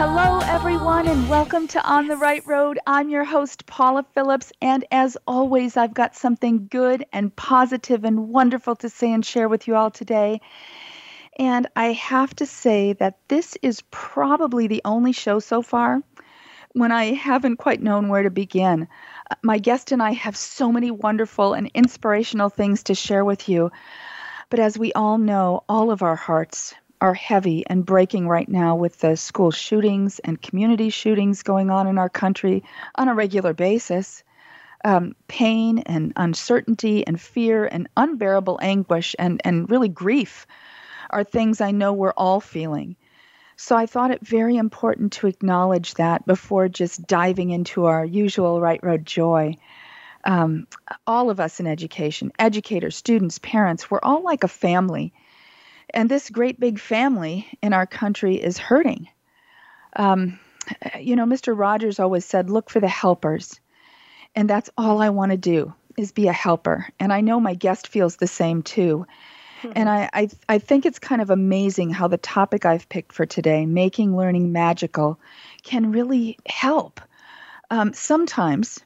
Hello, everyone, and welcome to On the Right Road. I'm your host, Paula Phillips, and as always, I've got something good and positive and wonderful to say and share with you all today. And I have to say that this is probably the only show so far when I haven't quite known where to begin. My guest and I have so many wonderful and inspirational things to share with you. But as we all know, all of our hearts are heavy and breaking right now with the school shootings and community shootings going on in our country on a regular basis. Pain and uncertainty and fear and unbearable anguish and really grief are things I know we're all feeling. So I thought it very important to acknowledge that before just diving into our usual Right Road joy. All of us in education, educators, students, parents, we're all like a family. And this great big family in our country is hurting. Mr. Rogers always said, look for the helpers. And that's all I want to do is be a helper. And I know my guest feels the same too. Mm-hmm. And I think it's kind of amazing how the topic I've picked for today, making learning magical, can really help. Oftentimes,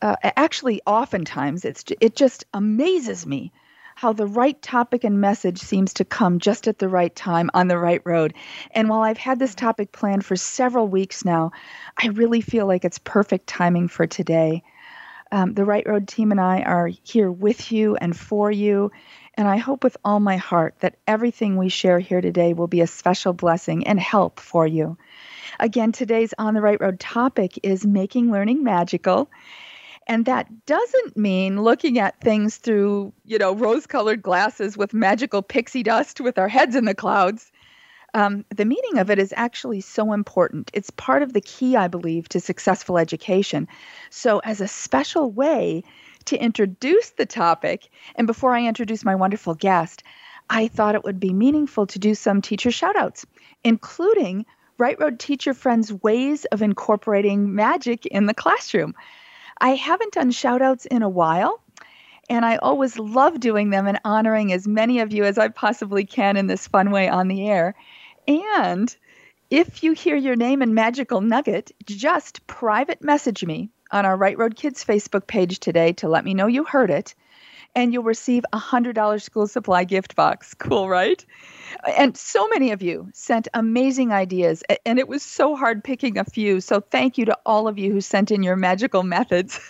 it just amazes me how the right topic and message seems to come just at the right time on the right road. And while I've had this topic planned for several weeks now, I really feel like it's perfect timing for today. The Right Road team and I are here with you and for you. And I hope with all my heart that everything we share here today will be a special blessing and help for you. Again, today's On the Right Road topic is making learning magical. And that doesn't mean looking at things through, rose-colored glasses with magical pixie dust with our heads in the clouds. The meaning of it is actually so important. It's part of the key, I believe, to successful education. So as a special way to introduce the topic, and before I introduce my wonderful guest, I thought it would be meaningful to do some teacher shout-outs, including Right Road teacher friends' ways of incorporating magic in the classroom. I haven't done shout-outs in a while, and I always love doing them and honoring as many of you as I possibly can in this fun way on the air. And if you hear your name in Magical Nugget, just private message me on our Right Road Kids Facebook page today to let me know you heard it, and you'll receive a $100 school supply gift box. Cool, right? And so many of you sent amazing ideas, and it was so hard picking a few. So thank you to all of you who sent in your magical methods.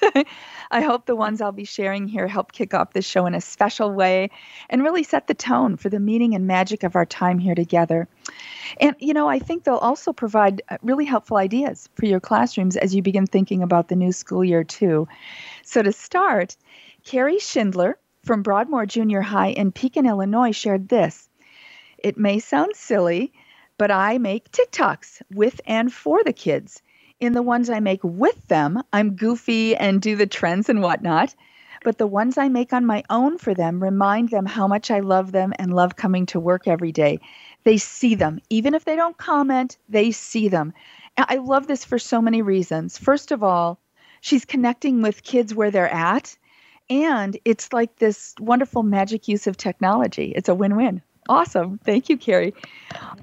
I hope the ones I'll be sharing here help kick off this show in a special way and really set the tone for the meaning and magic of our time here together. And, I think they'll also provide really helpful ideas for your classrooms as you begin thinking about the new school year, too. So to start, Carrie Schindler from Broadmoor Junior High in Pekin, Illinois, shared this. It may sound silly, but I make TikToks with and for the kids. In the ones I make with them, I'm goofy and do the trends and whatnot. But the ones I make on my own for them remind them how much I love them and love coming to work every day. They see them. Even if they don't comment, they see them. I love this for so many reasons. First of all, she's connecting with kids where they're at. And it's like this wonderful magic use of technology. It's a win-win. Awesome. Thank you, Carrie.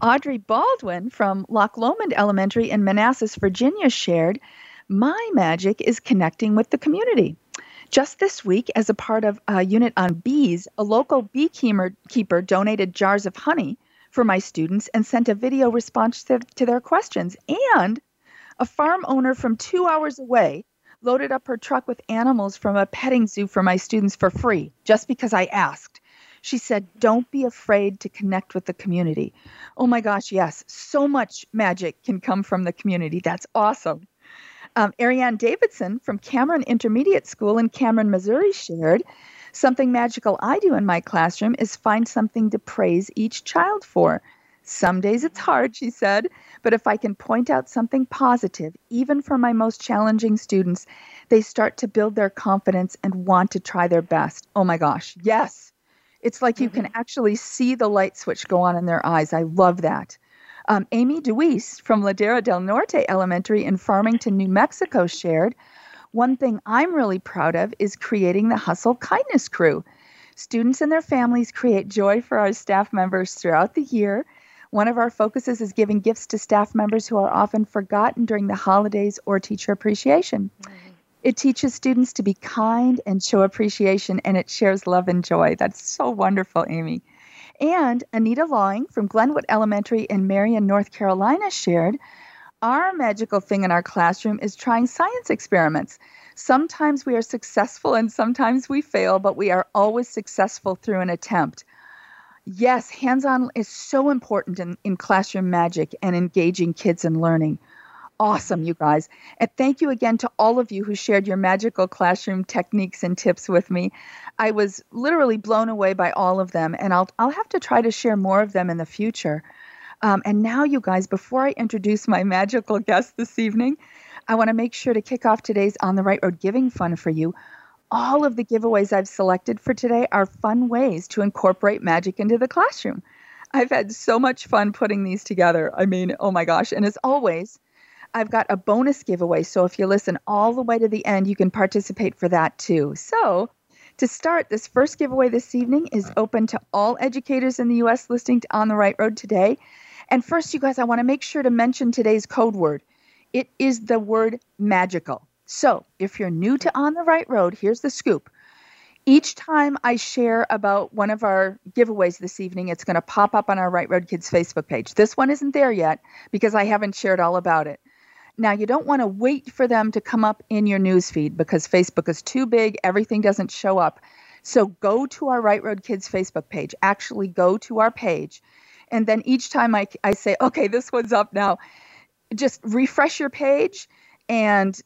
Audrey Baldwin from Loch Lomond Elementary in Manassas, Virginia, shared, my magic is connecting with the community. Just this week, as a part of a unit on bees, a local beekeeper donated jars of honey for my students and sent a video response to their questions. And a farm owner from 2 hours away loaded up her truck with animals from a petting zoo for my students for free, just because I asked. She said, don't be afraid to connect with the community. Oh my gosh, yes, so much magic can come from the community. That's awesome. Ariane Davidson from Cameron Intermediate School in Cameron, Missouri, shared, something magical I do in my classroom is find something to praise each child for. Some days it's hard, she said, but if I can point out something positive, even for my most challenging students, they start to build their confidence and want to try their best. Oh my gosh, yes. It's like you can actually see the light switch go on in their eyes. I love that. Amy DeWeese from Ladera del Norte Elementary in Farmington, New Mexico shared, one thing I'm really proud of is creating the Hustle Kindness Crew. Students and their families create joy for our staff members throughout the year. One of our focuses is giving gifts to staff members who are often forgotten during the holidays or teacher appreciation. It teaches students to be kind and show appreciation, and it shares love and joy. That's so wonderful, Amy. And Anita Lawing from Glenwood Elementary in Marion, North Carolina shared, our magical thing in our classroom is trying science experiments. Sometimes we are successful and sometimes we fail, but we are always successful through an attempt. Yes, hands-on is so important in classroom magic and engaging kids in learning. Awesome, you guys. And thank you again to all of you who shared your magical classroom techniques and tips with me. I was literally blown away by all of them, and I'll have to try to share more of them in the future. And now, you guys, before I introduce my magical guest this evening, I want to make sure to kick off today's On the Right Road Giving Fund for you. All of the giveaways I've selected for today are fun ways to incorporate magic into the classroom. I've had so much fun putting these together. I mean, oh my gosh. And as always, I've got a bonus giveaway. So if you listen all the way to the end, you can participate for that too. So to start, this first giveaway this evening is open to all educators in the U.S. listening to On the Right Road today. And first, you guys, I want to make sure to mention today's code word. It is the word magical. So if you're new to On the Right Road, here's the scoop. Each time I share about one of our giveaways this evening, it's going to pop up on our Right Road Kids Facebook page. This one isn't there yet because I haven't shared all about it. Now, you don't want to wait for them to come up in your newsfeed because Facebook is too big. Everything doesn't show up. So go to our Right Road Kids Facebook page. Actually, go to our page. And then each time I say, okay, this one's up now, just refresh your page and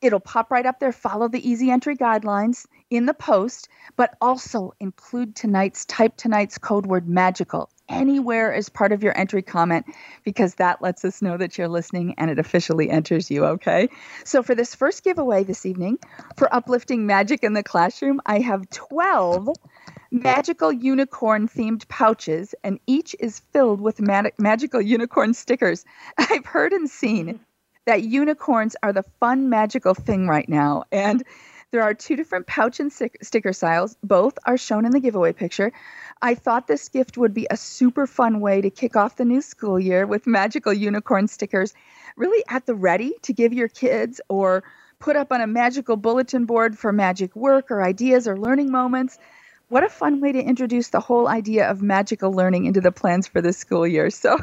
it'll pop right up there. Follow the easy entry guidelines in the post, but also include tonight's code word magical anywhere as part of your entry comment, because that lets us know that you're listening and it officially enters you, okay? So for this first giveaway this evening, for uplifting magic in the classroom, I have 12 magical unicorn-themed pouches, and each is filled with magical unicorn stickers. I've heard and seen that unicorns are the fun, magical thing right now. And there are two different pouch and sticker styles. Both are shown in the giveaway picture. I thought this gift would be a super fun way to kick off the new school year with magical unicorn stickers really at the ready to give your kids or put up on a magical bulletin board for magic work or ideas or learning moments. What a fun way to introduce the whole idea of magical learning into the plans for this school year. So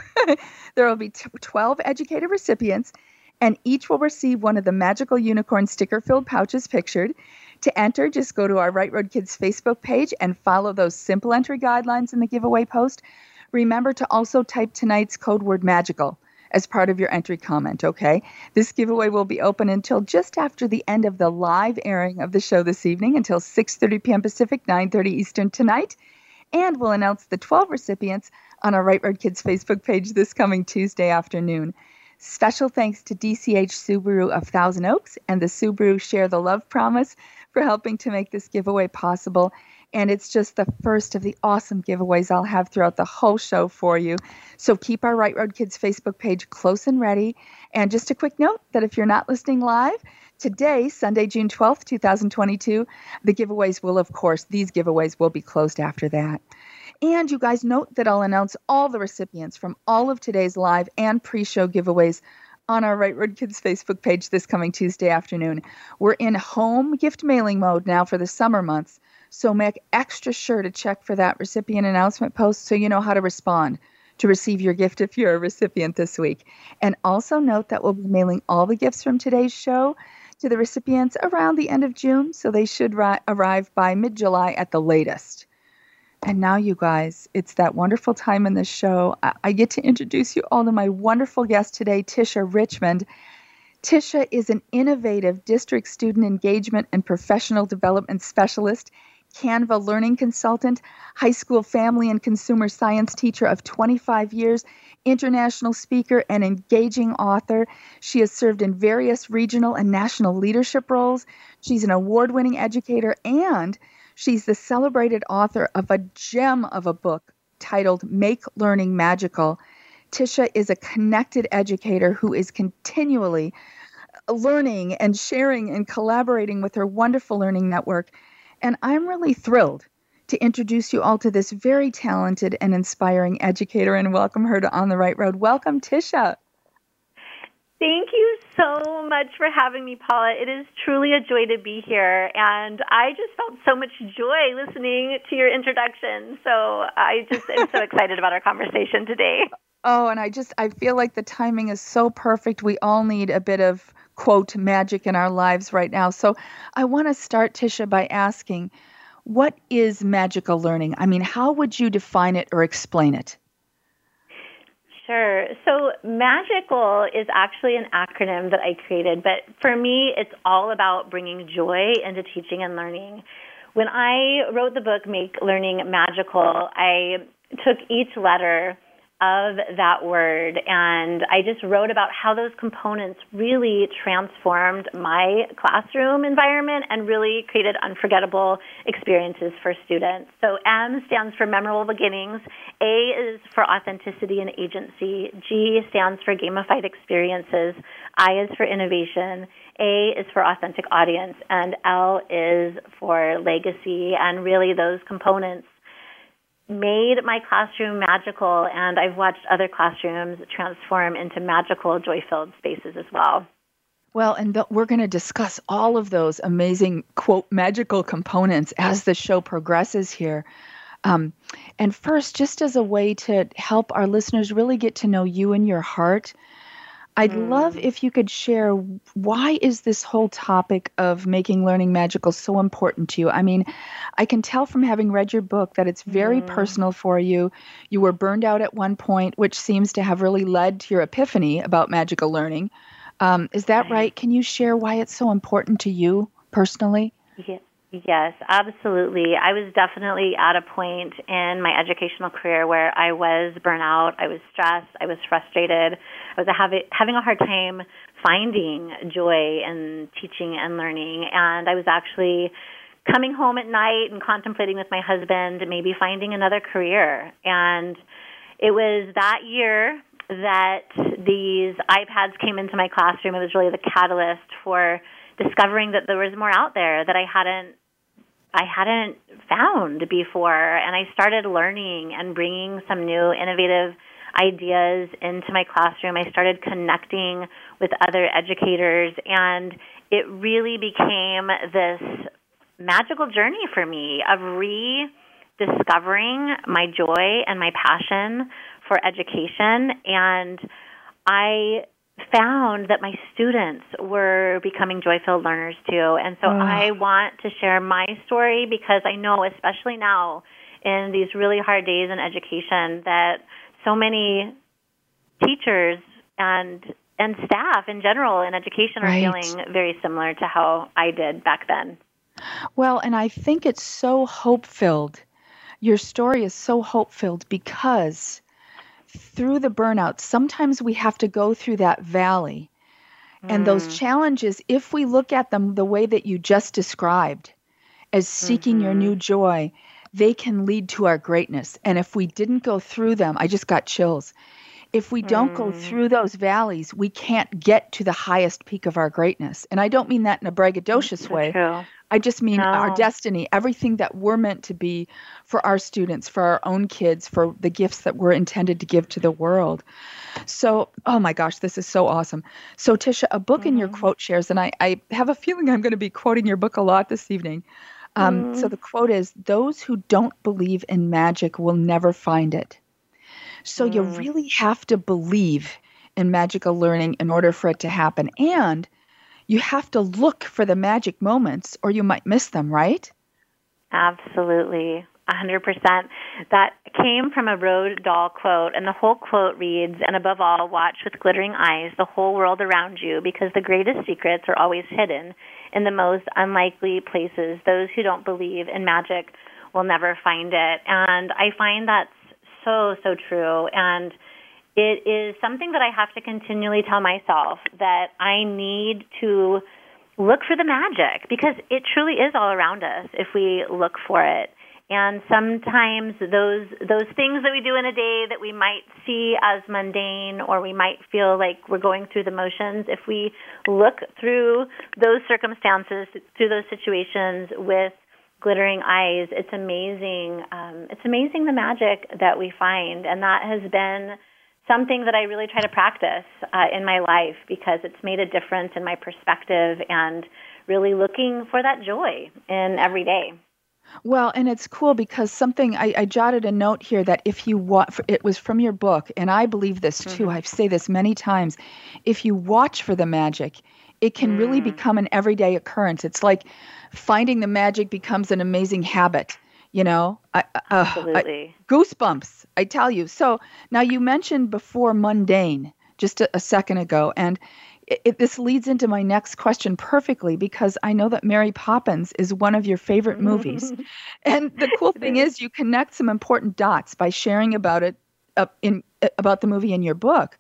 there will be 12 educator recipients, and each will receive one of the magical unicorn sticker-filled pouches pictured. To enter, just go to our Right Road Kids Facebook page and follow those simple entry guidelines in the giveaway post. Remember to also type tonight's code word magical as part of your entry comment, okay? This giveaway will be open until just after the end of the live airing of the show this evening, until 6:30 p.m. Pacific, 9:30 Eastern tonight. And we'll announce the 12 recipients on our Right Road Kids Facebook page this coming Tuesday afternoon. Special thanks to DCH Subaru of Thousand Oaks and the Subaru Share the Love Promise for helping to make this giveaway possible. And it's just the first of the awesome giveaways I'll have throughout the whole show for you. So keep our Right Road Kids Facebook page close and ready. And just a quick note that if you're not listening live, today, Sunday, June 12th, 2022, these giveaways will be closed after that. And you guys, note that I'll announce all the recipients from all of today's live and pre-show giveaways on our Right Road Kids Facebook page this coming Tuesday afternoon. We're in home gift mailing mode now for the summer months, so make extra sure to check for that recipient announcement post so you know how to respond to receive your gift if you're a recipient this week. And also note that we'll be mailing all the gifts from today's show to the recipients around the end of June, so they should arrive by mid-July at the latest. And now, you guys, it's that wonderful time in the show. I get to introduce you all to my wonderful guest today, Tisha Richmond. Tisha is an innovative district student engagement and professional development specialist Canva learning consultant, high school family and consumer science teacher of 25 years, international speaker, and engaging author. She has served in various regional and national leadership roles. She's an award-winning educator, and she's the celebrated author of a gem of a book titled Make Learning Magical. Tisha is a connected educator who is continually learning and sharing and collaborating with her wonderful learning network. And I'm really thrilled to introduce you all to this very talented and inspiring educator and welcome her to On the Right Road. Welcome, Tisha. Thank you so much for having me, Paula. It is truly a joy to be here, and I just felt so much joy listening to your introduction. So I just am so excited about our conversation today. Oh, and I feel like the timing is so perfect. We all need a bit of, quote, magic in our lives right now. So I want to start, Tisha, by asking, what is magical learning? I mean, how would you define it or explain it? Sure. So magical is actually an acronym that I created, but for me, it's all about bringing joy into teaching and learning. When I wrote the book, Make Learning Magical, I took each letter of that word, and I just wrote about how those components really transformed my classroom environment and really created unforgettable experiences for students. So M stands for memorable beginnings, A is for authenticity and agency, G stands for gamified experiences, I is for innovation, A is for authentic audience, and L is for legacy, and really those components made my classroom magical, and I've watched other classrooms transform into magical, joy-filled spaces as well. Well, and we're going to discuss all of those amazing, quote, magical components as the show progresses here. And first, just as a way to help our listeners really get to know you and your heart, I'd love if you could share, why is this whole topic of making learning magical so important to you? I mean, I can tell from having read your book that it's very personal for you. You were burned out at one point, which seems to have really led to your epiphany about magical learning. Is that right? Can you share why it's so important to you personally? Yeah. Yes, absolutely. I was definitely at a point in my educational career where I was burnt out, I was stressed, I was frustrated, I was having a hard time finding joy in teaching and learning, and I was actually coming home at night and contemplating with my husband maybe finding another career. And it was that year that these iPads came into my classroom. It was really the catalyst for discovering that there was more out there that I hadn't found before, and I started learning and bringing some new innovative ideas into my classroom. I started connecting with other educators, and it really became this magical journey for me of rediscovering my joy and my passion for education, and I found that my students were becoming joy-filled learners too. And so I want to share my story because I know, especially now in these really hard days in education, that so many teachers and staff in general in education are feeling very similar to how I did back then. Well, and I think it's so hope-filled. Your story is so hope-filled because through the burnout, sometimes we have to go through that valley and those challenges, if we look at them the way that you just described as seeking your new joy, they can lead to our greatness. And if we didn't go through them, I just got chills. If we don't go through those valleys, we can't get to the highest peak of our greatness. And I don't mean that in a braggadocious way. True. I just mean our destiny, everything that we're meant to be for our students, for our own kids, for the gifts that we're intended to give to the world. So, oh my gosh, this is so awesome. So Tisha, a book in your quote shares, and I have a feeling I'm going to be quoting your book a lot this evening. So the quote is, "Those who don't believe in magic will never find it." So you really have to believe in magical learning in order for it to happen. And you have to look for the magic moments or you might miss them, right? Absolutely. 100%. That came from a Roald Dahl quote, and the whole quote reads, "And above all, watch with glittering eyes the whole world around you, because the greatest secrets are always hidden in the most unlikely places. Those who don't believe in magic will never find it." And I find that's so, so true. And it is something that I have to continually tell myself, that I need to look for the magic, because it truly is all around us if we look for it. And sometimes those things that we do in a day that we might see as mundane, or we might feel like we're going through the motions, if we look through those circumstances, through those situations with glittering eyes, it's amazing. It's amazing the magic that we find. And that has been something that I really try to practice in my life, because it's made a difference in my perspective and really looking for that joy in every day. Well, and it's cool because something, I jotted a note here that if you watch, it was from your book, and I believe this too, I say this many times, if you watch for the magic, it can really become an everyday occurrence. It's like finding the magic becomes an amazing habit, you know? Absolutely. Goosebumps, I tell you. So now you mentioned before mundane just a second ago, and this leads into my next question perfectly, because I know that Mary Poppins is one of your favorite movies. And the cool thing is you connect some important dots by sharing about it about the movie in your book.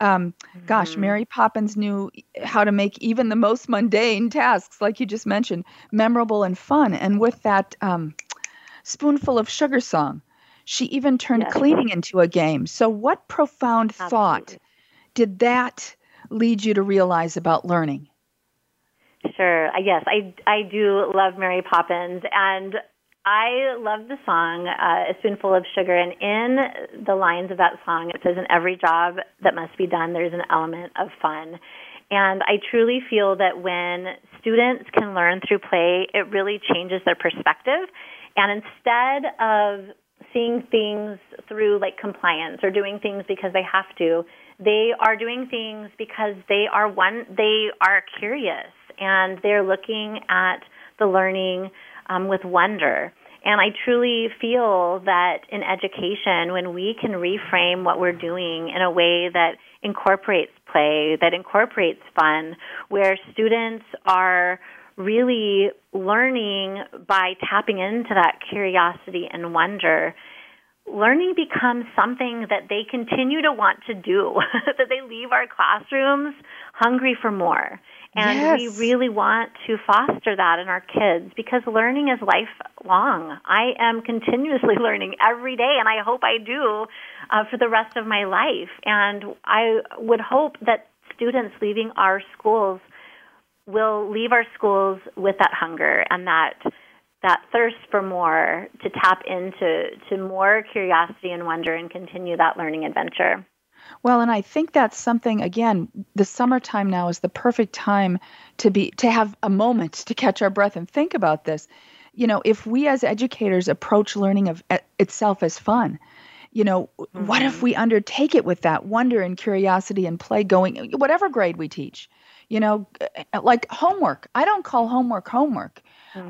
Gosh, Mary Poppins knew how to make even the most mundane tasks, like you just mentioned, memorable and fun. And with that spoonful of sugar song, she even turned cleaning into a game. So what profound thought did that lead you to realize about learning? Sure. Yes, I do love Mary Poppins, and I love the song, A Spoonful of Sugar, and in the lines of that song it says, "In every job that must be done, there's an element of fun." And I truly feel that when students can learn through play, it really changes their perspective. And instead of seeing things through like compliance or doing things because they have to, they are doing things because they are curious, and they're looking at the learning with wonder. And I truly feel that in education, when we can reframe what we're doing in a way that incorporates play, that incorporates fun, where students are really learning by tapping into that curiosity and wonder, learning becomes something that they continue to want to do, that they leave our classrooms hungry for more. And we really want to foster that in our kids, because learning is lifelong. I am continuously learning every day, and I hope I do for the rest of my life. And I would hope that students leaving our schools will leave our schools with that hunger and that thirst for more, to tap into more curiosity and wonder and continue that learning adventure. Well, and I think that's something, again, the summertime now is the perfect time to have a moment to catch our breath and think about this. You know, if we as educators approach learning of itself as fun, you know, what if we undertake it with that wonder and curiosity and play going, whatever grade we teach, you know, like homework. I don't call homework homework.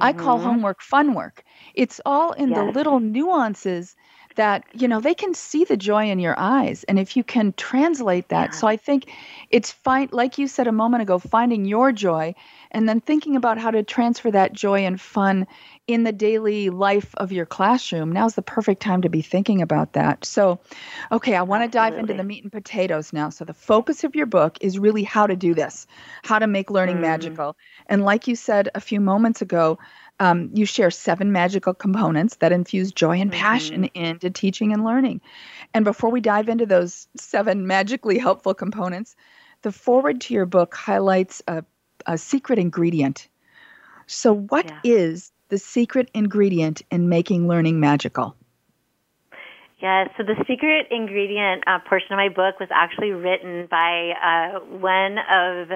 I call homework fun work. It's all in the little nuances that, you know, they can see the joy in your eyes. And if you can translate that. So I think it's fine, like you said a moment ago, finding your joy and then thinking about how to transfer that joy and fun in the daily life of your classroom. Now's the perfect time to be thinking about that. So, okay, I want to dive into the meat and potatoes now. So the focus of your book is really how to do this, how to make learning magical. And like you said a few moments ago, you share 7 magical components that infuse joy and passion into teaching and learning. And before we dive into those 7 magically helpful components, the foreword to your book highlights a secret ingredient. So what is the secret ingredient in making learning magical? Yes, so the secret ingredient portion of my book was actually written by one of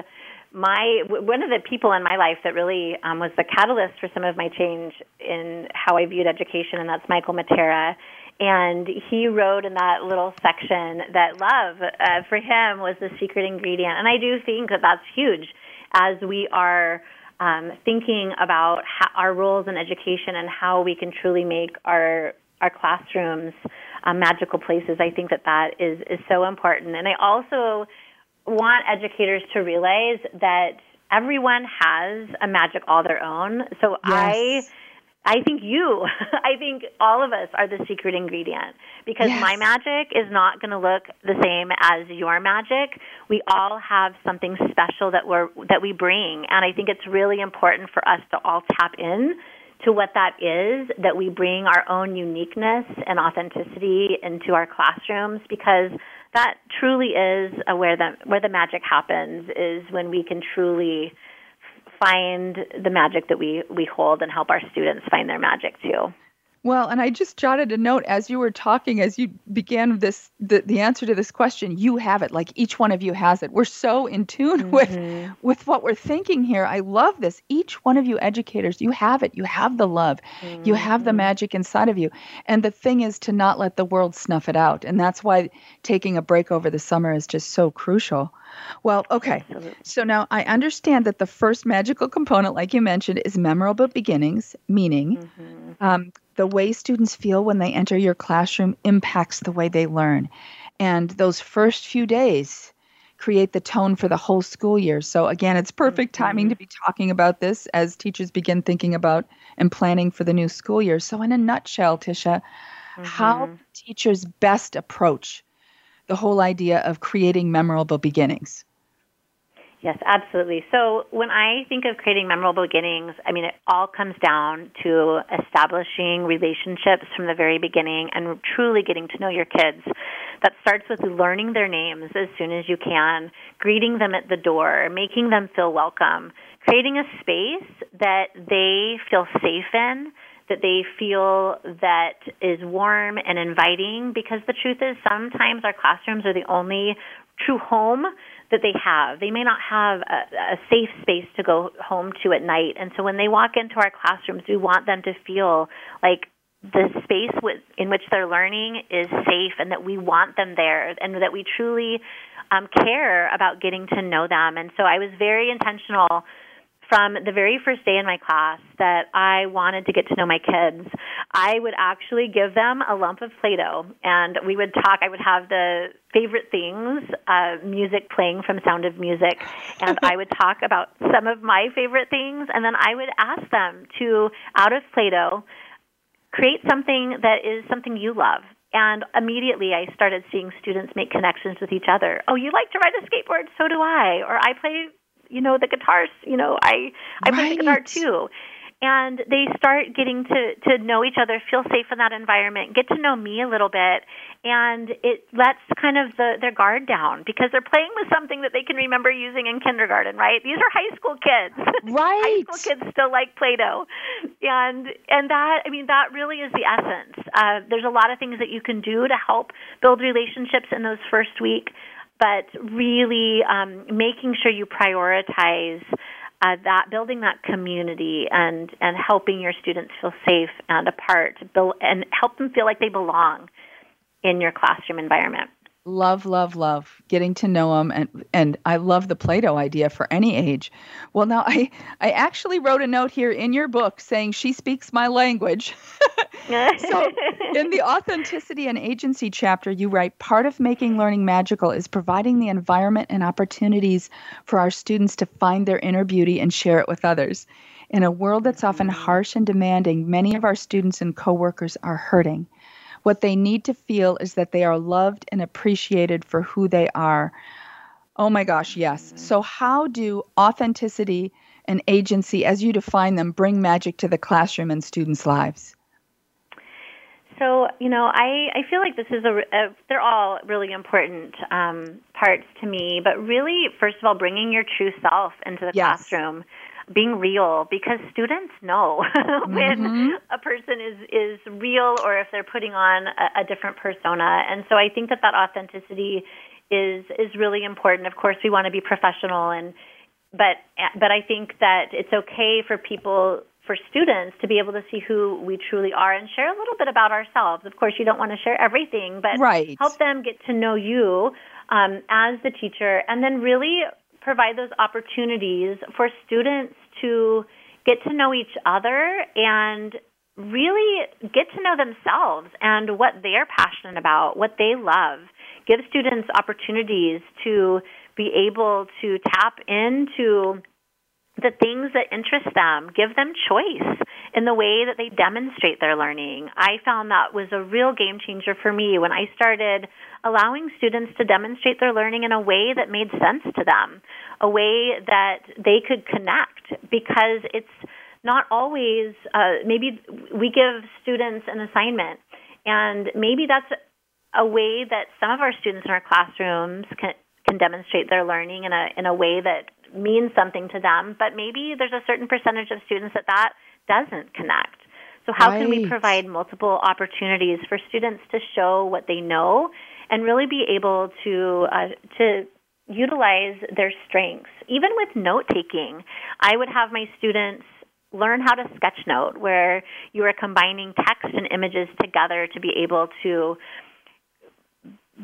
the people in my life that really was the catalyst for some of my change in how I viewed education, and that's Michael Matera. And he wrote in that little section that love for him was the secret ingredient. And I do think that that's huge as we are thinking about our roles in education and how we can truly make our classrooms magical places. I think that that is so important. And I also want educators to realize that everyone has a magic all their own. So yes. I think all of us are the secret ingredient, because yes. my magic is not going to look the same as your magic. We all have something special that we bring, and I think it's really important for us to all tap in to what that is, that we bring our own uniqueness and authenticity into our classrooms, because that truly is where the magic happens, is when we can truly find the magic that we hold and help our students find their magic too. Well, and I just jotted a note as you were talking, as you began the answer to this question. You have it, like each one of you has it. We're so in tune mm-hmm. with what we're thinking here. I love this. Each one of you educators, you have it. You have the love. Mm-hmm. You have the magic inside of you. And the thing is to not let the world snuff it out. And that's why taking a break over the summer is just so crucial. Well, okay. So now I understand that the first magical component, like you mentioned, is memorable beginnings, meaning mm-hmm. The way students feel when they enter your classroom impacts the way they learn. And those first few days create the tone for the whole school year. So again, it's perfect mm-hmm. timing to be talking about this as teachers begin thinking about and planning for the new school year. So in a nutshell, Tisha, mm-hmm. how do teachers best approach the whole idea of creating memorable beginnings? Yes, absolutely. So when I think of creating memorable beginnings, I mean, it all comes down to establishing relationships from the very beginning and truly getting to know your kids. That starts with learning their names as soon as you can, greeting them at the door, making them feel welcome, creating a space that they feel safe in, that they feel that is warm and inviting, because the truth is sometimes our classrooms are the only true home that they have. They may not have a safe space to go home to at night. And so when they walk into our classrooms, we want them to feel like the space in which they're learning is safe, and that we want them there, and that we truly care about getting to know them. And so I was very intentional from the very first day in my class that I wanted to get to know my kids. I would actually give them a lump of Play-Doh, and we would talk. I would have the favorite things, music playing from Sound of Music, and I would talk about some of my favorite things, and then I would ask them to, out of Play-Doh, create something that is something you love. And immediately I started seeing students make connections with each other. Oh, you like to ride a skateboard? So do I. Or I play... the guitars, I play the guitar too. And they start getting to know each other, feel safe in that environment, get to know me a little bit, and it lets kind of their guard down, because they're playing with something that they can remember using in kindergarten, right? These are high school kids. Right. High school kids still like Play-Doh. And that, I mean, that really is the essence. There's a lot of things that you can do to help build relationships in those first week, but really making sure you prioritize that, building that community and helping your students feel safe and a part, and help them feel like they belong in your classroom environment. Love, love, love, getting to know them. And I love the Play-Doh idea for any age. Well, now, I actually wrote a note here in your book saying she speaks my language. So in the authenticity and agency chapter, you write, part of making learning magical is providing the environment and opportunities for our students to find their inner beauty and share it with others. In a world that's often harsh and demanding, many of our students and coworkers are hurting. What they need to feel is that they are loved and appreciated for who they are. Oh my gosh, yes. So how do authenticity and agency, as you define them, bring magic to the classroom and students' lives? So, I feel like this is they're all really important parts to me, but really, first of all, bringing your true self into the yes. classroom. Being real, because students know when mm-hmm. a person is real, or if they're putting on a different persona. And so I think that authenticity is really important. Of course, we want to be professional, but I think that it's okay for people, for students, to be able to see who we truly are and share a little bit about ourselves. Of course, you don't want to share everything, but right. help them get to know you as the teacher, and then really provide those opportunities for students to get to know each other and really get to know themselves and what they're passionate about, what they love. Give students opportunities to be able to tap into the things that interest them. Give them choice in the way that they demonstrate their learning. I found that was a real game changer for me when I started allowing students to demonstrate their learning in a way that made sense to them, a way that they could connect, because it's not always, maybe we give students an assignment, and maybe that's a way that some of our students in our classrooms can demonstrate their learning in a way that means something to them, but maybe there's a certain percentage of students that doesn't connect. So how can we provide multiple opportunities for students to show what they know and really be able to utilize their strengths? Even with note-taking, I would have my students learn how to sketchnote, where you are combining text and images together to be able to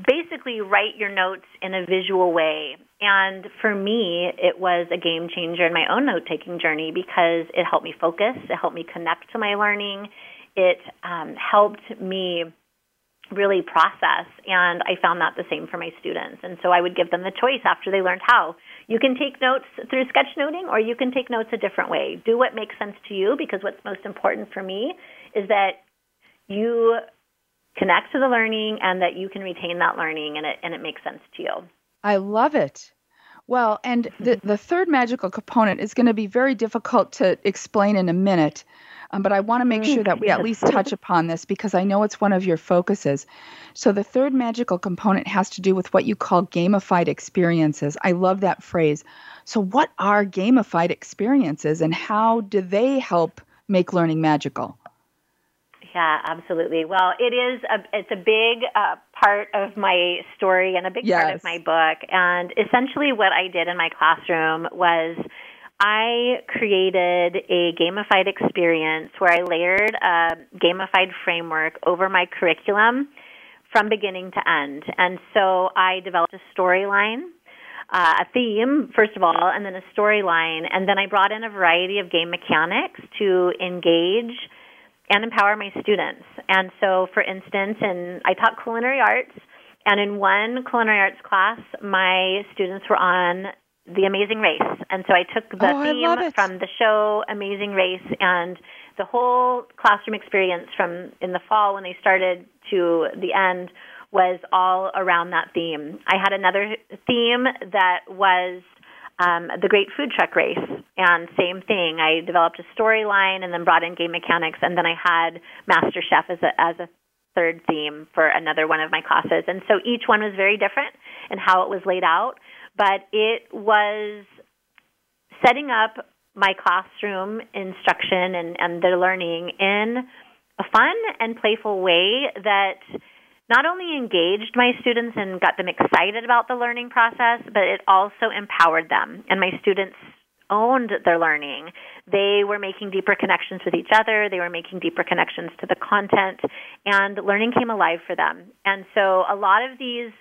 basically write your notes in a visual way. And for me, it was a game changer in my own note-taking journey, because it helped me focus, it helped me connect to my learning, it helped me really process, and I found that the same for my students. And so I would give them the choice after they learned how. You can take notes through sketchnoting, or you can take notes a different way. Do what makes sense to you, because what's most important for me is that you connect to the learning and that you can retain that learning, and it makes sense to you. I love it. Well, and the third magical component is going to be very difficult to explain in a minute, but I want to make sure that we at least touch upon this, because I know it's one of your focuses. So the third magical component has to do with what you call gamified experiences. I love that phrase. So what are gamified experiences, and how do they help make learning magical? Yeah, absolutely. Well, it's a big part of my story and a big part of my book. And essentially what I did in my classroom was I created a gamified experience where I layered a gamified framework over my curriculum from beginning to end. And so I developed a storyline, a theme, first of all, and then a storyline. And then I brought in a variety of game mechanics to engage and empower my students. And so, for instance, I taught culinary arts, and in one culinary arts class, my students were on The Amazing Race. And so I took the theme from the show Amazing Race and the whole classroom experience from in the fall when they started to the end was all around that theme. I had another theme that was the Great Food Truck Race, and same thing. I developed a storyline and then brought in game mechanics, and then I had Master Chef as a third theme for another one of my classes. And so each one was very different in how it was laid out, but it was setting up my classroom instruction and their learning in a fun and playful way that not only engaged my students and got them excited about the learning process, but it also empowered them. And my students owned their learning. They were making deeper connections with each other. They were making deeper connections to the content. And learning came alive for them. And so a lot of these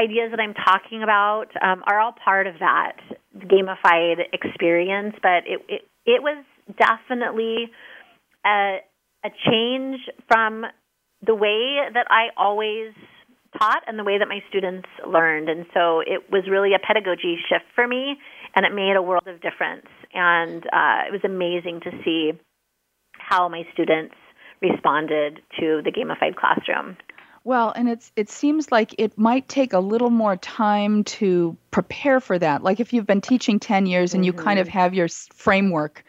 ideas that I'm talking about are all part of that gamified experience. But it was definitely a change from the way that I always taught and the way that my students learned. And so it was really a pedagogy shift for me, and it made a world of difference. And it was amazing to see how my students responded to the gamified classroom. Well, and it seems like it might take a little more time to prepare for that. Like if you've been teaching 10 years and you kind of have your framework,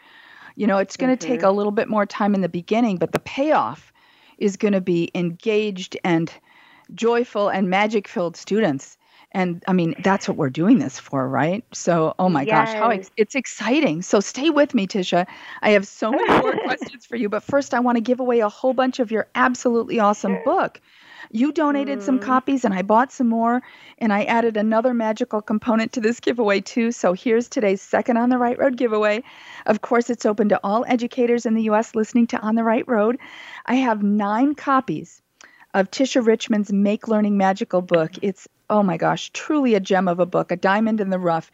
it's going to take a little bit more time in the beginning, but the payoff is going to be engaged and joyful and magic-filled students. And, I mean, that's what we're doing this for, right? So, oh, my gosh, how it's exciting. So stay with me, Tisha. I have so many more questions for you. But first, I want to give away a whole bunch of your absolutely awesome book. You donated some copies, and I bought some more, and I added another magical component to this giveaway, too. So here's today's second On the Right Road giveaway. Of course, it's open to all educators in the U.S. listening to On the Right Road. I have 9 copies of Tisha Richmond's Make Learning Magical book. It's, oh my gosh, truly a gem of a book, a diamond in the rough.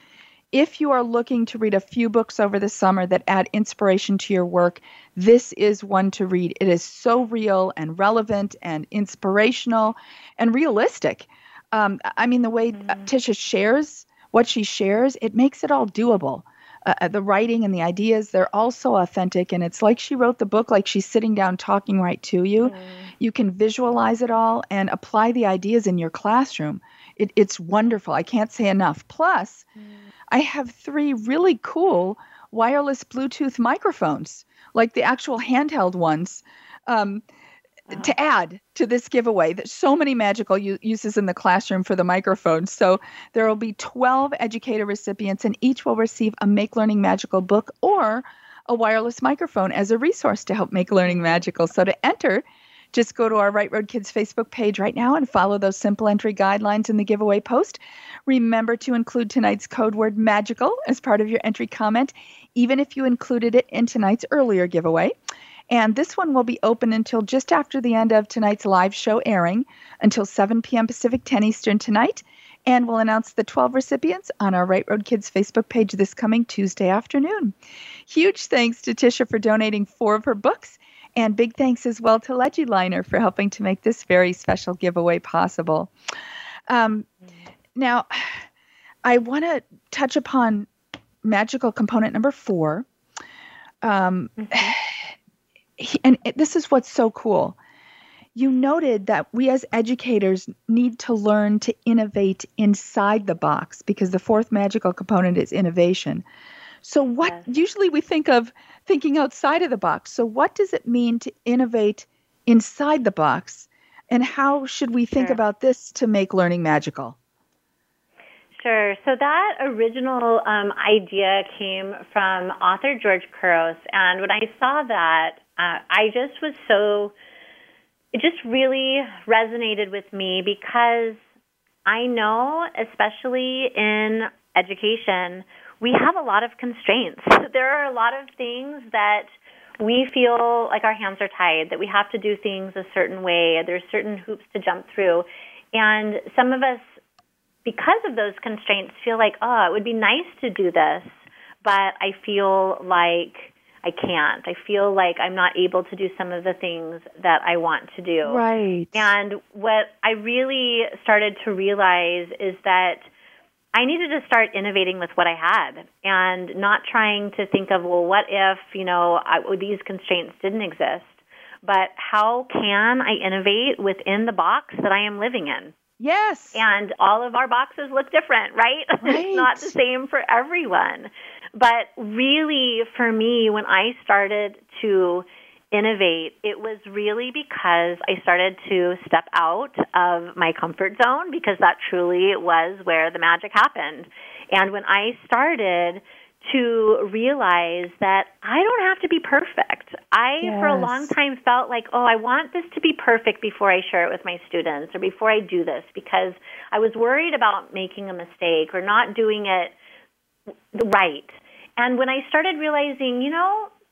If you are looking to read a few books over the summer that add inspiration to your work, this is one to read. It is so real and relevant and inspirational and realistic. I mean, the way Tisha shares what she shares, it makes it all doable. The writing and the ideas, they're all so authentic. And it's like she wrote the book, like she's sitting down talking right to you. You can visualize it all and apply the ideas in your classroom. It's wonderful. I can't say enough. Plus, I have 3 really cool wireless Bluetooth microphones, like the actual handheld ones, to add to this giveaway. There's so many magical uses in the classroom for the microphones. So there will be 12 educator recipients, and each will receive a Make Learning Magical book or a wireless microphone as a resource to help make learning magical. So to enter, just go to our Right Road Kids Facebook page right now and follow those simple entry guidelines in the giveaway post. Remember to include tonight's code word magical as part of your entry comment, even if you included it in tonight's earlier giveaway. And this one will be open until just after the end of tonight's live show airing, until 7 p.m. Pacific, 10 Eastern tonight. And we'll announce the 12 recipients on our Right Road Kids Facebook page this coming Tuesday afternoon. Huge thanks to Tisha for donating 4 of her books. And big thanks as well to LegiLiner for helping to make this very special giveaway possible. Now, I want to touch upon magical component number 4. And this is what's so cool. You noted that we as educators need to learn to innovate inside the box, because the 4th magical component is innovation. So what usually we think of thinking outside of the box. So what does it mean to innovate inside the box? And how should we think about this to make learning magical? Sure. So that original idea came from author George Kuros. And when I saw that, it just really resonated with me, because I know, especially in education, we have a lot of constraints. There are a lot of things that we feel like our hands are tied, that we have to do things a certain way. There's certain hoops to jump through. And some of us, because of those constraints, feel like, oh, it would be nice to do this, but I feel like I can't. I feel like I'm not able to do some of the things that I want to do. Right. And what I really started to realize is that I needed to start innovating with what I had, and not trying to think of, well, what if, these constraints didn't exist, but how can I innovate within the box that I am living in? Yes. And all of our boxes look different, right? It's not the same for everyone. But really, for me, when I started to innovate, it was really because I started to step out of my comfort zone, because that truly was where the magic happened. And when I started to realize that I don't have to be perfect. For a long time, felt like, oh, I want this to be perfect before I share it with my students, or before I do this, because I was worried about making a mistake or not doing it right. And when I started realizing,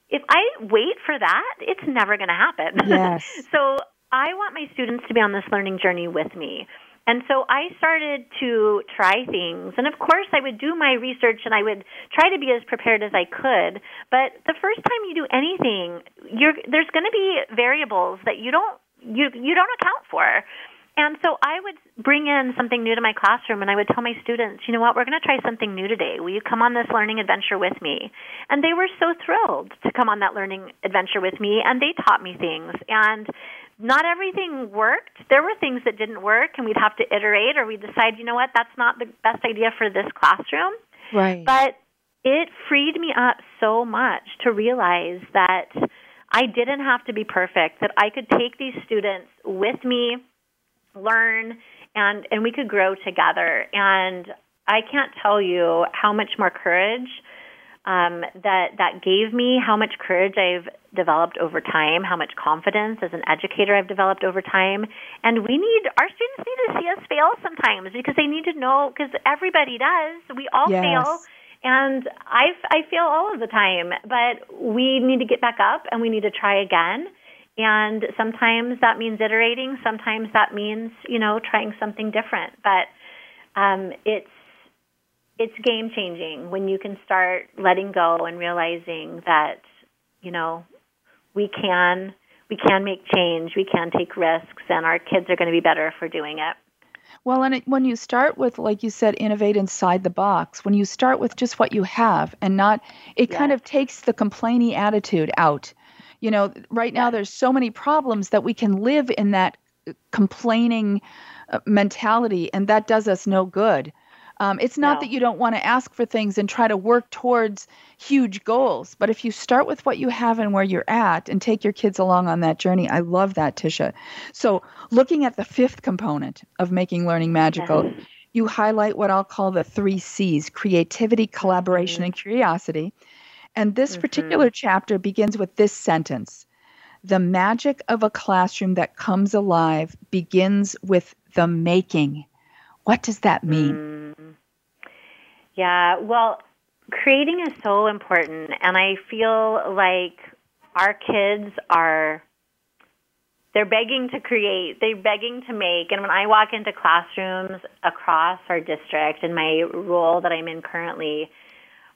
if I wait for that, it's never going to happen. Yes. So I want my students to be on this learning journey with me. And so I started to try things. And, of course, I would do my research and I would try to be as prepared as I could. But the first time you do anything, there's going to be variables that you don't account for. And so I would bring in something new to my classroom, and I would tell my students, you know what, we're going to try something new today. Will you come on this learning adventure with me? And they were so thrilled to come on that learning adventure with me, and they taught me things. And not everything worked. There were things that didn't work, and we'd have to iterate, or we'd decide, you know what, that's not the best idea for this classroom. Right. But it freed me up so much to realize that I didn't have to be perfect, that I could take these students with me, learn, and we could grow together. And I can't tell you how much more courage that gave me, how much courage I've developed over time, how much confidence as an educator I've developed over time. And our students need to see us fail sometimes, because they need to know, because everybody does. We all fail. And I fail all of the time, but we need to get back up and we need to try again. And sometimes that means iterating. Sometimes that means, trying something different. But It's game-changing when you can start letting go and realizing that, you know, we can make change, we can take risks, and our kids are going to be better for doing it. Well, and when you start with, like you said, innovate inside the box, when you start with just what you have and not, it kind of takes the complaining attitude out. You know, right now there's so many problems that we can live in that complaining mentality, and that does us no good. It's not that you don't want to ask for things and try to work towards huge goals, but if you start with what you have and where you're at and take your kids along on that journey, I love that, Tisha. So looking at the fifth component of making learning magical, you highlight what I'll call the 3 C's, creativity, collaboration, and curiosity. And this particular chapter begins with this sentence: the magic of a classroom that comes alive begins with the making. What does that mean? Yeah, well, creating is so important, and I feel like our kids they're begging to create, they're begging to make, and when I walk into classrooms across our district in my role that I'm in currently,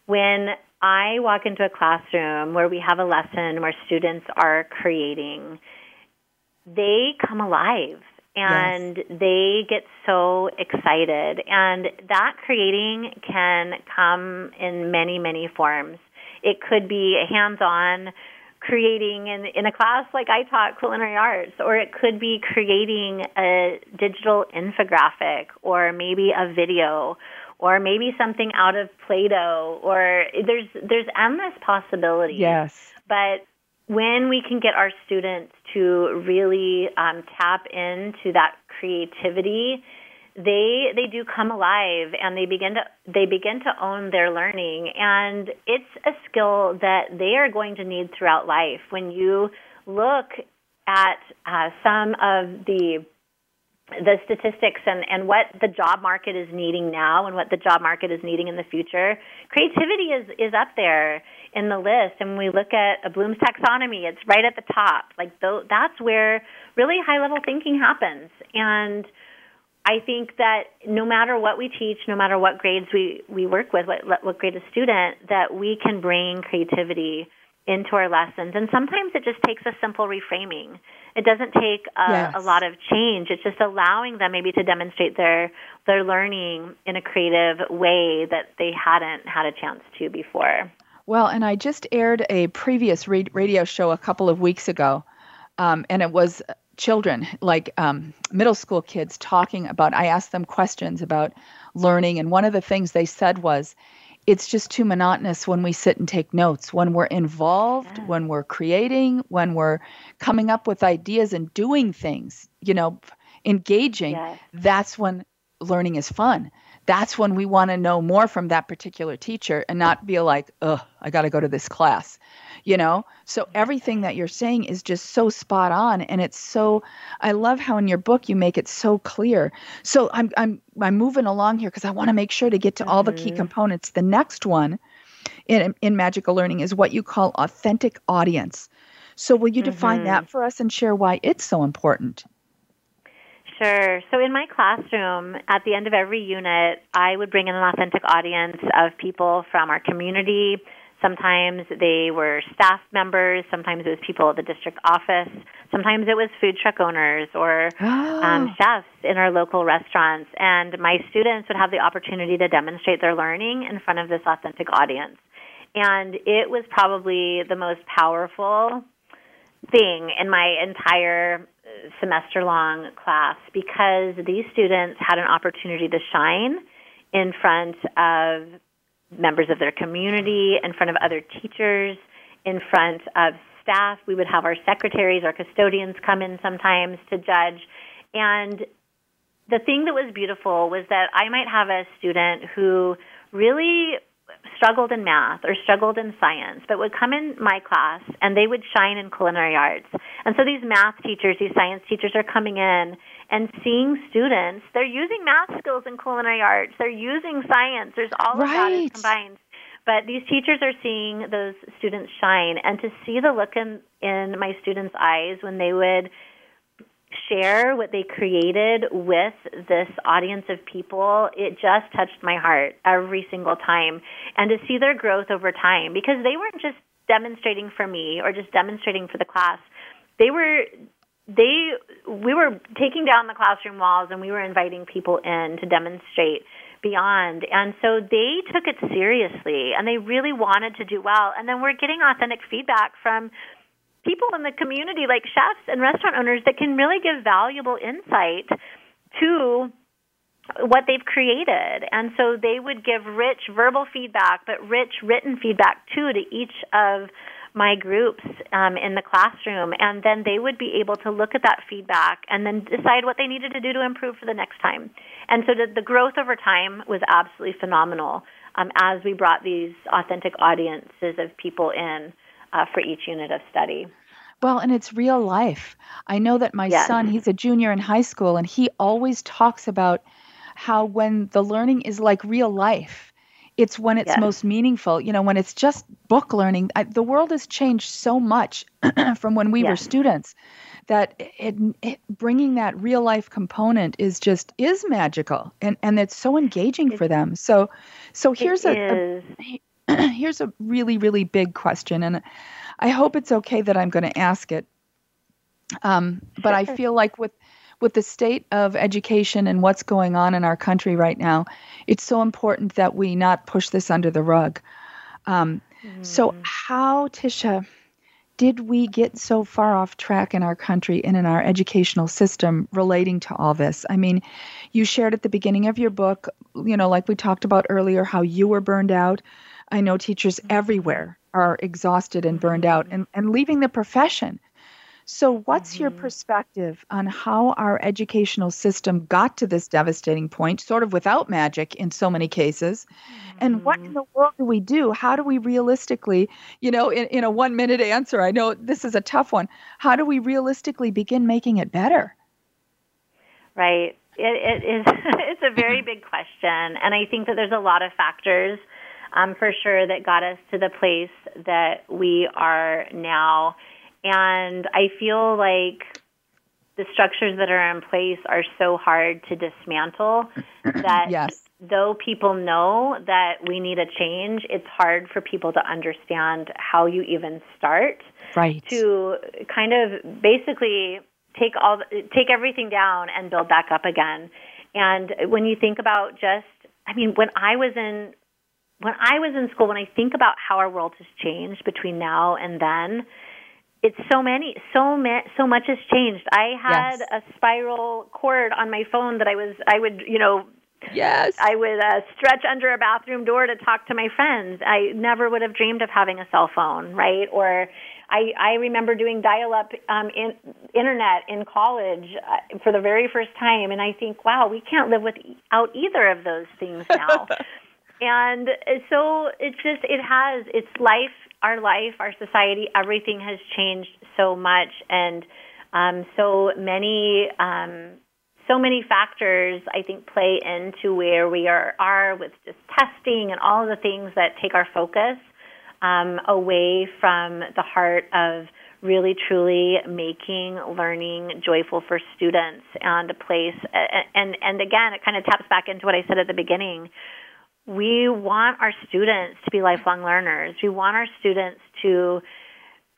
when I walk into a classroom where we have a lesson where students are creating, they come alive. And they get so excited. And that creating can come in many, many forms. It could be hands-on creating in a class like I taught culinary arts, or it could be creating a digital infographic, or maybe a video, or maybe something out of Play-Doh, or there's endless possibilities. Yes. But when we can get our students to really tap into that creativity, they do come alive, and they begin to own their learning. And it's a skill that they are going to need throughout life. When you look at some of the statistics and what the job market is needing now and what the job market is needing in the future, creativity is up there in the list. And when we look at a Bloom's taxonomy, it's right at the top. Like, that's where really high-level thinking happens. And I think that no matter what we teach, no matter what grades we work with, what grade a student, that we can bring creativity into our lessons. And sometimes it just takes a simple reframing. It doesn't take a lot of change. It's just allowing them maybe to demonstrate their learning in a creative way that they hadn't had a chance to before. Well, and I just aired a previous radio show a couple of weeks ago, and it was children, like middle school kids talking about, I asked them questions about learning, and one of the things they said was, it's just too monotonous when we sit and take notes, when we're involved, when we're creating, when we're coming up with ideas and doing things, you know, engaging. That's when learning is fun. That's when we want to know more from that particular teacher and not be like, oh, I got to go to this class, you know? So everything that you're saying is just so spot on. And it's so, I love how in your book you make it so clear. So I'm moving along here because I want to make sure to get to all the key components. The next one in magical learning is what you call authentic audience. So will you define that for us and share why it's so important? Sure. So in my classroom, at the end of every unit, I would bring in an authentic audience of people from our community. Sometimes they were staff members. Sometimes it was people at the district office. Sometimes it was food truck owners or chefs in our local restaurants. And my students would have the opportunity to demonstrate their learning in front of this authentic audience. And it was probably the most powerful thing in my entire semester-long class, because these students had an opportunity to shine in front of members of their community, in front of other teachers, in front of staff. We would have our secretaries, our custodians come in sometimes to judge. And the thing that was beautiful was that I might have a student who really struggled in math or struggled in science, but would come in my class and they would shine in culinary arts. And so these math teachers, these science teachers are coming in and seeing students, they're using math skills in culinary arts, they're using science, there's all of that is combined. But these teachers are seeing those students shine, and to see the look in my students' eyes when they would share what they created with this audience of people, it just touched my heart every single time. And to see their growth over time, because they weren't just demonstrating for me or just demonstrating for the class. We were taking down the classroom walls, and we were inviting people in to demonstrate beyond. And so they took it seriously, and they really wanted to do well. And then we're getting authentic feedback from people in the community, like chefs and restaurant owners, that can really give valuable insight to what they've created. And so they would give rich verbal feedback, but rich written feedback, too, to each of my groups in the classroom. And then they would be able to look at that feedback and then decide what they needed to do to improve for the next time. And so the growth over time was absolutely phenomenal as we brought these authentic audiences of people in for each unit of study. Well, and it's real life. I know that my son, he's a junior in high school, and he always talks about how when the learning is like real life, it's when it's most meaningful. You know, when it's just book learning, the world has changed so much from when we were students that it bringing that real life component is magical, and it's so engaging for them. So here's a really, really big question, and I hope it's okay that I'm going to ask it. But I feel like with the state of education and what's going on in our country right now, it's so important that we not push this under the rug. So how, Tisha, did we get so far off track in our country and in our educational system relating to all this? I mean, you shared at the beginning of your book, you know, like we talked about earlier, how you were burned out. I know teachers everywhere are exhausted and burned out and leaving the profession. So what's your perspective on how our educational system got to this devastating point, sort of without magic in so many cases? And what in the world do we do? How do we realistically, you know, in a 1-minute answer, I know this is a tough one, how do we realistically begin making it better? Right. It's a very big question. And I think that there's a lot of factors for sure that got us to the place that we are now. And I feel like the structures that are in place are so hard to dismantle that though people know that we need a change, it's hard for people to understand how you even start to kind of basically take everything down and build back up again. And when you think about when I was in school, when I think about how our world has changed between now and then, it's so much has changed. I had a spiral cord on my phone that I would stretch under a bathroom door to talk to my friends. I never would have dreamed of having a cell phone, right? Or I remember doing dial-up internet in college for the very first time, and I think, wow, we can't live without either of those things now. And so our life, our society, everything has changed so much, and so many factors, I think, play into where we are with just testing and all of the things that take our focus away from the heart of really, truly making learning joyful for students and a place. And again, it kind of taps back into what I said at the beginning. We want our students to be lifelong learners. We want our students to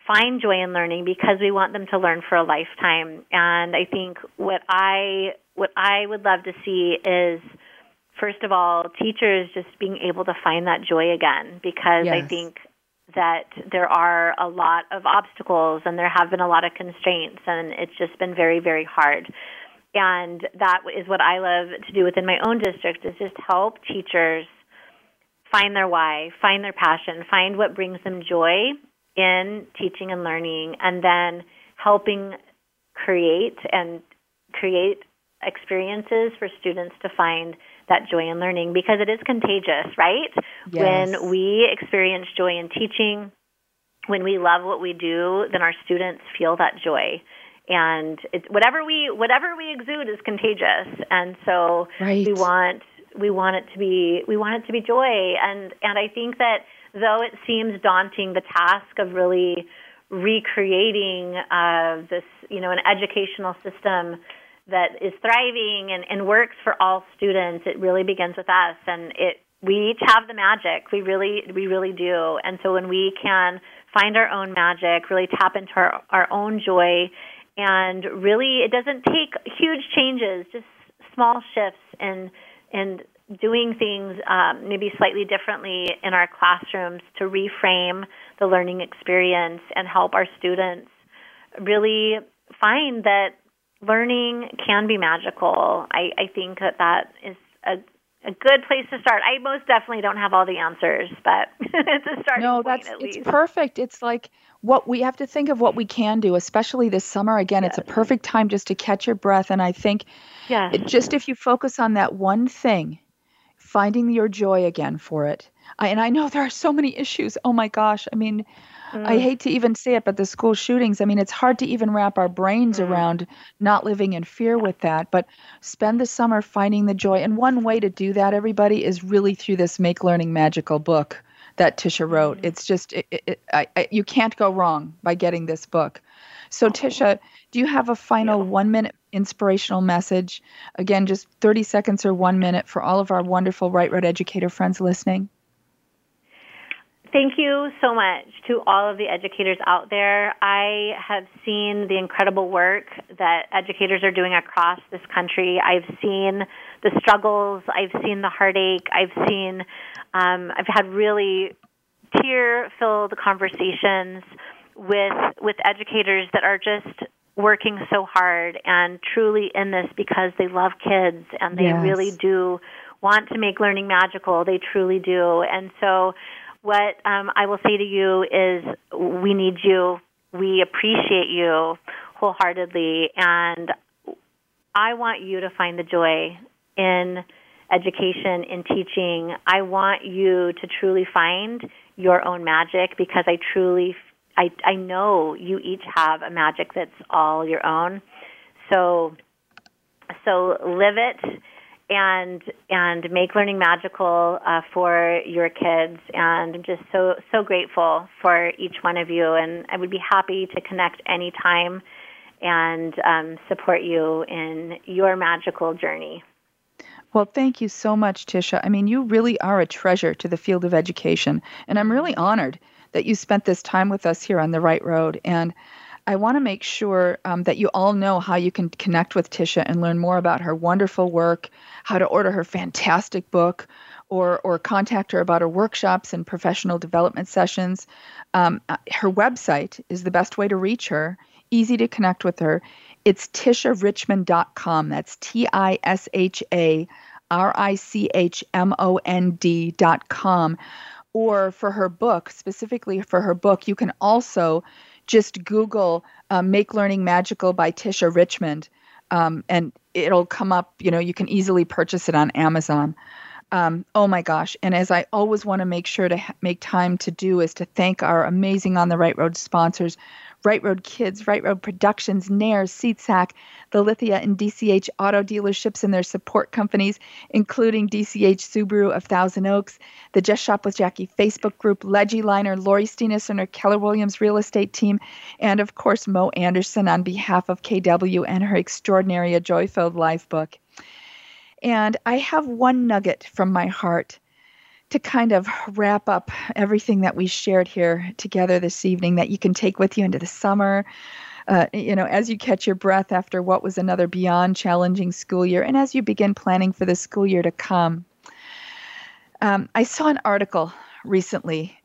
find joy in learning because we want them to learn for a lifetime. And I think what I would love to see is, first of all, teachers just being able to find that joy again, because I think that there are a lot of obstacles and there have been a lot of constraints, and it's just been very, very hard. And that is what I love to do within my own district, is just help teachers find their why, find their passion, find what brings them joy in teaching and learning, and then helping create experiences for students to find that joy in learning, because it is contagious, right? Yes. When we experience joy in teaching, when we love what we do, then our students feel that joy. And whatever we exude is contagious, and so we want it to be joy. And I think that though it seems daunting, the task of really recreating this, you know, an educational system that is thriving and works for all students. It really begins with us, and we each have the magic. We really do. And so when we can find our own magic, really tap into our own joy, and really it doesn't take huge changes, just small shifts and doing things maybe slightly differently in our classrooms to reframe the learning experience and help our students really find that learning can be magical. I think that is a good place to start. I most definitely don't have all the answers, but it's a starting point at least. It's perfect. It's like what we have to think of what we can do, especially this summer. Again, yes. It's a perfect time just to catch your breath. And I think just if you focus on that one thing, finding your joy again for it. And I know there are so many issues. Oh, my gosh. I mean, I hate to even say it, but the school shootings, I mean, it's hard to even wrap our brains around not living in fear with that. But spend the summer finding the joy. And one way to do that, everybody, is really through this Make Learning Magical book that Tisha wrote. It's just you can't go wrong by getting this book. So, Tisha, do you have a final 1-minute inspirational message? Again, just 30 seconds or 1 minute for all of our wonderful Right Road educator friends listening. Thank you so much to all of the educators out there. I have seen the incredible work that educators are doing across this country. I've seen the struggles. I've seen the heartache. I've had really tear-filled conversations with educators that are just working so hard and truly in this because they love kids and they really do want to make learning magical. They truly do. And so what I will say to you is we need you. We appreciate you wholeheartedly. And I want you to find the joy in education, in teaching. I want you to truly find your own magic because I know you each have a magic that's all your own. So live it. And make learning magical for your kids. And I'm just so grateful for each one of you. And I would be happy to connect anytime and support you in your magical journey. Well, thank you so much, Tisha. I mean, you really are a treasure to the field of education. And I'm really honored that you spent this time with us here on the Right Road. And I want to make sure that you all know how you can connect with Tisha and learn more about her wonderful work, how to order her fantastic book, or contact her about her workshops and professional development sessions. Her website is the best way to reach her, easy to connect with her. It's tisharichmond.com. That's TISHARICHMOND.com. Or for her book, specifically for her book, you can also just Google Make Learning Magical by Tisha Richmond, and it'll come up. You know, you can easily purchase it on Amazon. Oh, my gosh. And as I always want to make sure to make time to do is to thank our amazing On the Right Road sponsors, Right Road Kids, Right Road Productions, Nair, SeatSack, the Lithia and DCH auto dealerships and their support companies, including DCH Subaru of Thousand Oaks, the Just Shop with Jackie Facebook group, LegiLiner, Lori Steenis and her Keller Williams real estate team, and, of course, Mo Anderson on behalf of KW and her extraordinary A Joy-Filled Life book. And I have one nugget from my heart to kind of wrap up everything that we shared here together this evening that you can take with you into the summer, as you catch your breath after what was another beyond challenging school year and as you begin planning for the school year to come. I saw an article recently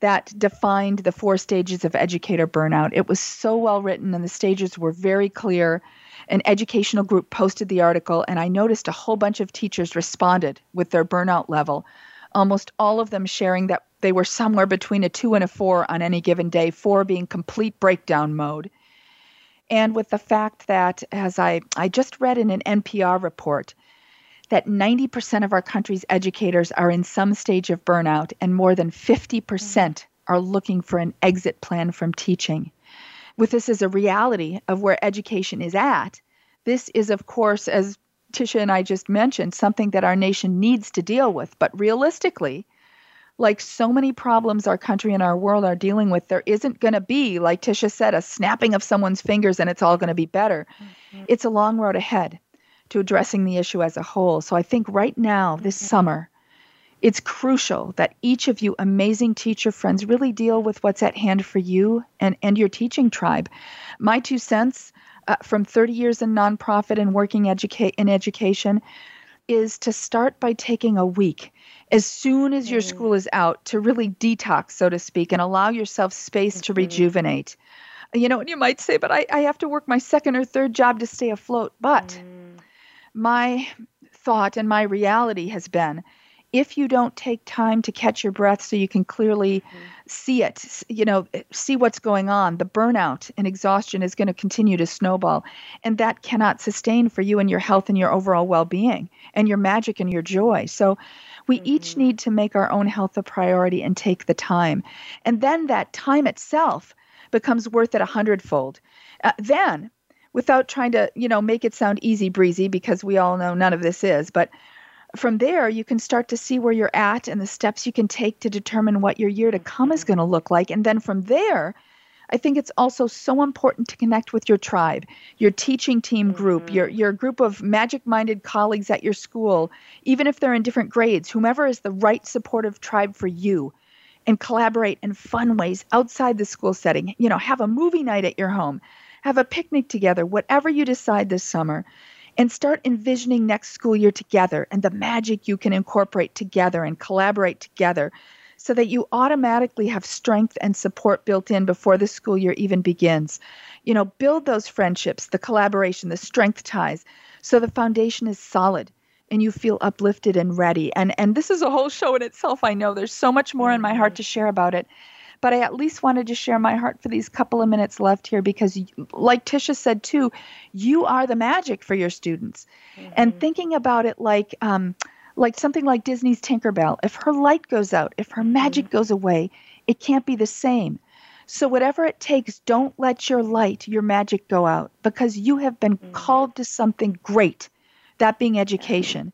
that defined the 4 stages of educator burnout. It was so well written and the stages were very clear. An educational group posted the article and I noticed a whole bunch of teachers responded with their burnout level. Almost all of them sharing that they were somewhere between a 2 and a 4 on any given day, 4 being complete breakdown mode. And with the fact that, as I just read in an NPR report, that 90% of our country's educators are in some stage of burnout and more than 50% are looking for an exit plan from teaching. With this as a reality of where education is at, this is, of course, as Tisha and I just mentioned, something that our nation needs to deal with. But realistically, like so many problems our country and our world are dealing with, there isn't going to be, like Tisha said, a snapping of someone's fingers and it's all going to be better. Mm-hmm. It's a long road ahead to addressing the issue as a whole. So I think right now, this summer, it's crucial that each of you amazing teacher friends really deal with what's at hand for you and your teaching tribe. My two cents from 30 years in nonprofit and working in education is to start by taking a week as soon as your school is out to really detox, so to speak, and allow yourself space to rejuvenate. You know, and you might say, but I have to work my second or third job to stay afloat. But my thought and my reality has been, if you don't take time to catch your breath so you can clearly see it, you know, see what's going on, the burnout and exhaustion is going to continue to snowball. And that cannot sustain for you and your health and your overall well-being and your magic and your joy. So we each need to make our own health a priority and take the time. And then that time itself becomes worth it 100-fold. Then, without trying to, you know, make it sound easy breezy, because we all know none of this is, but from there, you can start to see where you're at and the steps you can take to determine what your year to come is going to look like. And then from there, I think it's also so important to connect with your tribe, your teaching team group, your group of magic-minded colleagues at your school, even if they're in different grades, whomever is the right supportive tribe for you, and collaborate in fun ways outside the school setting. You know, have a movie night at your home, have a picnic together, whatever you decide this summer. And start envisioning next school year together and the magic you can incorporate together and collaborate together so that you automatically have strength and support built in before the school year even begins. You know, build those friendships, the collaboration, the strength ties, so the foundation is solid and you feel uplifted and ready. And this is a whole show in itself, I know. There's so much more in my heart to share about it. But I at least wanted to share my heart for these couple of minutes left here because, like Tisha said too, you are the magic for your students. And thinking about it like something like Disney's Tinkerbell, if her light goes out, if her magic goes away, it can't be the same. So whatever it takes, don't let your light, your magic go out, because you have been called to something great, that being education.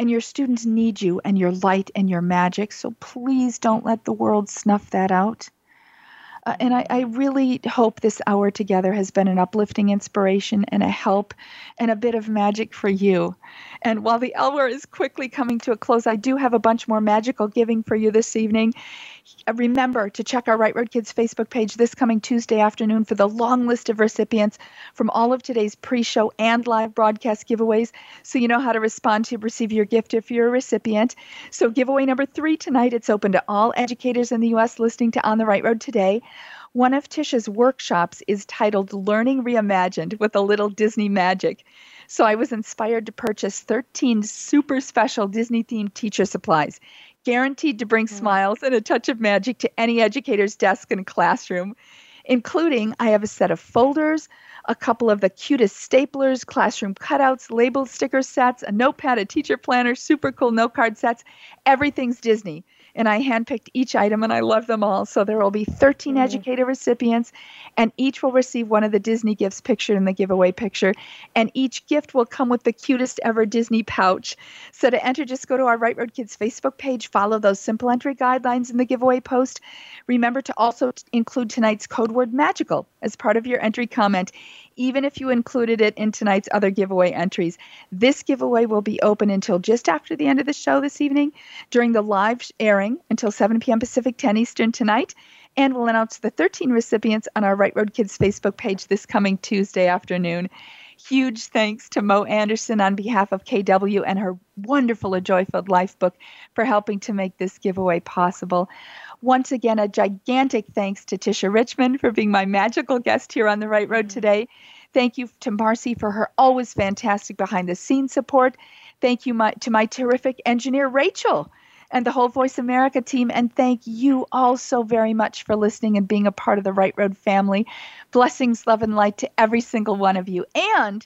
And your students need you and your light and your magic. So please don't let the world snuff that out. And I really hope this hour together has been an uplifting inspiration and a help and a bit of magic for you. And while the hour is quickly coming to a close, I do have a bunch more magical giving for you this evening. Remember to check our Right Road Kids Facebook page this coming Tuesday afternoon for the long list of recipients from all of today's pre-show and live broadcast giveaways, so you know how to respond to receive your gift if you're a recipient. So giveaway number 3 tonight, it's open to all educators in the U.S. listening to On the Right Road today. One of Tisha's workshops is titled Learning Reimagined with a Little Disney Magic. So I was inspired to purchase 13 super special Disney-themed teacher supplies, guaranteed to bring smiles and a touch of magic to any educator's desk and classroom, including I have a set of folders, a couple of the cutest staplers, classroom cutouts, label sticker sets, a notepad, a teacher planner, super cool note card sets. Everything's Disney. And I handpicked each item, and I love them all. So there will be 13 educator recipients, and each will receive one of the Disney gifts pictured in the giveaway picture. And each gift will come with the cutest ever Disney pouch. So to enter, just go to our Right Road Kids Facebook page, follow those simple entry guidelines in the giveaway post. Remember to also include tonight's code word magical as part of your entry comment, even if you included it in tonight's other giveaway entries. This giveaway will be open until just after the end of the show this evening during the live airing until 7 p.m. Pacific, 10 Eastern tonight. And we'll announce the 13 recipients on our Right Road Kids Facebook page this coming Tuesday afternoon. Huge thanks to Mo Anderson on behalf of KW and her wonderful A Joy-Filled Life book for helping to make this giveaway possible. Once again, a gigantic thanks to Tisha Richmond for being my magical guest here on the Right Road today. Thank you to Marcy for her always fantastic behind-the-scenes support. Thank you to my terrific engineer, Rachel, and the whole Voice America team. And thank you all so very much for listening and being a part of the Right Road family. Blessings, love, and light to every single one of you. And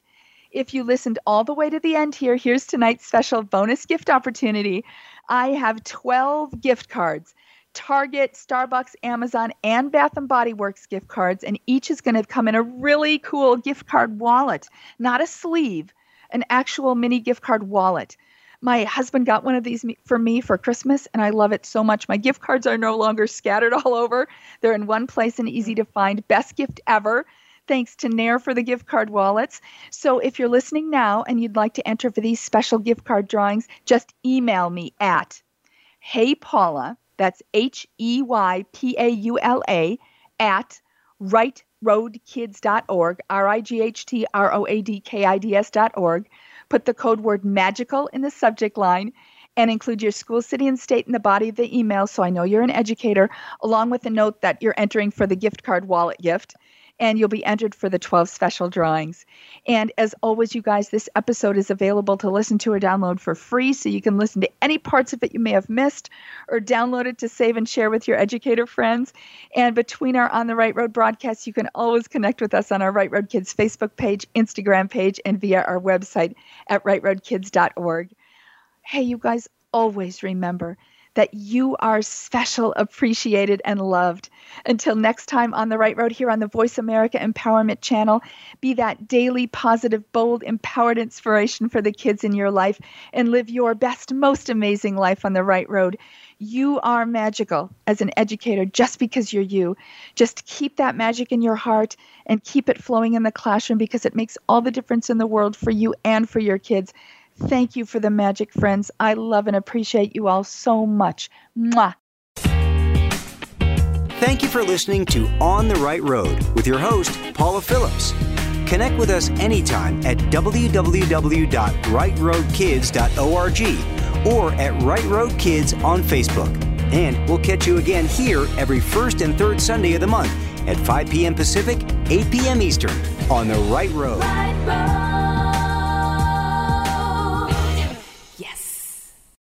if you listened all the way to the end here, here's tonight's special bonus gift opportunity. I have 12 gift cards. Target, Starbucks, Amazon, and Bath & Body Works gift cards, and each is going to come in a really cool gift card wallet, not a sleeve, an actual mini gift card wallet. My husband got one of these for me for Christmas, and I love it so much. My gift cards are no longer scattered all over. They're in one place and easy to find. Best gift ever. Thanks to Nair for the gift card wallets. So if you're listening now and you'd like to enter for these special gift card drawings, just email me at heypaula, that's HEYPAULA, at rightroadkids.org, RIGHTROADKIDS.org. Put the code word magical in the subject line and include your school, city, and state in the body of the email so I know you're an educator, along with a note that you're entering for the gift card wallet gift. And you'll be entered for the 12 special drawings. And as always, you guys, this episode is available to listen to or download for free, so you can listen to any parts of it you may have missed or download it to save and share with your educator friends. And between our On the Right Road broadcasts, you can always connect with us on our Right Road Kids Facebook page, Instagram page, and via our website at rightroadkids.org. Hey, you guys, always remember that you are special, appreciated, and loved. Until next time on the Right Road here on the Voice America Empowerment Channel, be that daily, positive, bold, empowered inspiration for the kids in your life and live your best, most amazing life on the Right Road. You are magical as an educator just because you're you. Just keep that magic in your heart and keep it flowing in the classroom because it makes all the difference in the world for you and for your kids. Thank you for the magic, friends. I love and appreciate you all so much. Mwah. Thank you for listening to On the Right Road with your host, Paula Phillips. Connect with us anytime at www.rightroadkids.org or at Right Road Kids on Facebook. And we'll catch you again here every first and third Sunday of the month at 5 p.m. Pacific, 8 p.m. Eastern on the Right Road. Right Road.